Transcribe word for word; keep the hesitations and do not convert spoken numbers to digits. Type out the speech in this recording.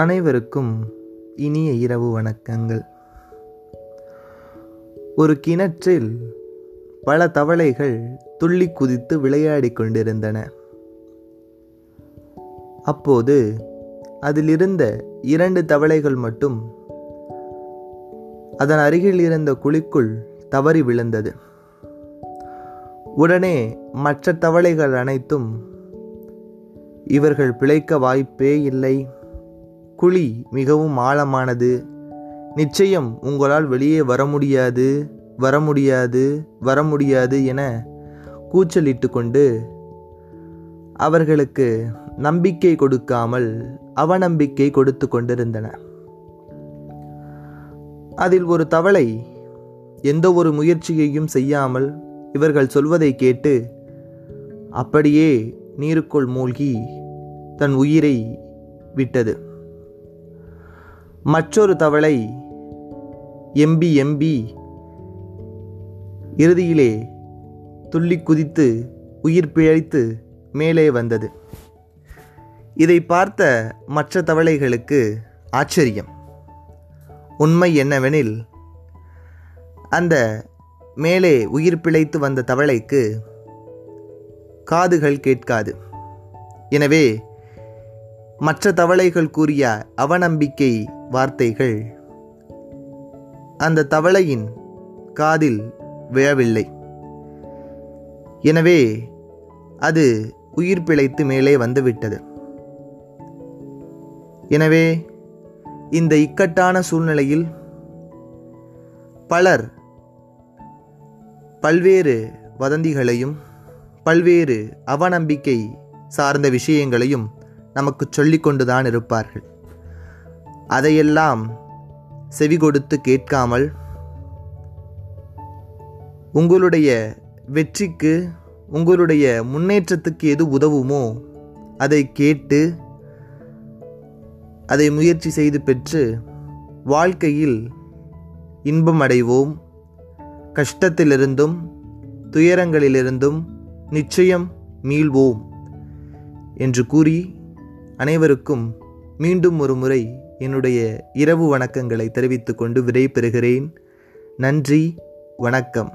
அனைவருக்கும் இனிய இரவு வணக்கங்கள். ஒரு கிணற்றில் பல தவளைகள் துள்ளி குதித்து விளையாடி கொண்டிருந்தன. அப்போது அதிலிருந்த இரண்டு தவளைகள் மட்டும் அதன் அருகில் இருந்த குழிக்குள் தவறி விழுந்தது. உடனே மற்ற தவளைகள் அனைத்தும், இவர்கள் பிழைக்க வாய்ப்பே இல்லை, குழி மிகவும் ஆழமானது, நிச்சயம் உங்களால் வெளியே வர முடியாது வர முடியாது வர முடியாது என கூச்சலிட்டு கொண்டு அவர்களுக்கு நம்பிக்கை கொடுக்காமல் அவநம்பிக்கை கொடுத்து கொண்டிருந்தன. அதில் ஒரு தவளை எந்த ஒரு முயற்சியையும் செய்யாமல் இவர்கள் சொல்வதை கேட்டு அப்படியே நீருக்குள் மூழ்கி தன் உயிரை விட்டது. மற்றொரு தவளை எம்பி எம்பி இறுதியிலே துள்ளி குதித்து உயிர் பிழைத்து மேலே வந்தது. இதை பார்த்த மற்ற தவளைகளுக்கு ஆச்சரியம். உண்மை என்னவெனில், அந்த மேலே உயிர் பிழைத்து வந்த தவளைக்கு காதுகள் கேட்காது. எனவே மற்ற தவளைகள் கூறிய அவநம்பிக்கை வார்த்தைகள் அந்த தவளையின் காதில் விழவில்லை. எனவே அது உயிர் பிழைத்து மேலே வந்துவிட்டது. எனவே இந்த இக்கட்டான சூழ்நிலையில் பலர் பல்வேறு வதந்திகளையும் பல்வேறு அவநம்பிக்கை சார்ந்த விஷயங்களையும் நமக்கு சொல்லிக்கொண்டுதான் இருப்பார்கள். அதையெல்லாம் செவி கொடுத்து கேட்காமல் உங்களுடைய வெற்றிக்கு, உங்களுடைய முன்னேற்றத்துக்கு எது உதவுமோ அதை கேட்டு அதை முயற்சி செய்து பெற்று வாழ்க்கையில் இன்பம் அடைவோம். கஷ்டத்திலிருந்தும் துயரங்களிலிருந்தும் நிச்சயம் மீள்வோம் என்று கூறி அனைவருக்கும் மீண்டும் ஒரு முறை என்னுடைய இரவு வணக்கங்களை தெரிவித்துக் கொண்டு விடை பெறுகிறேன். நன்றி, வணக்கம்.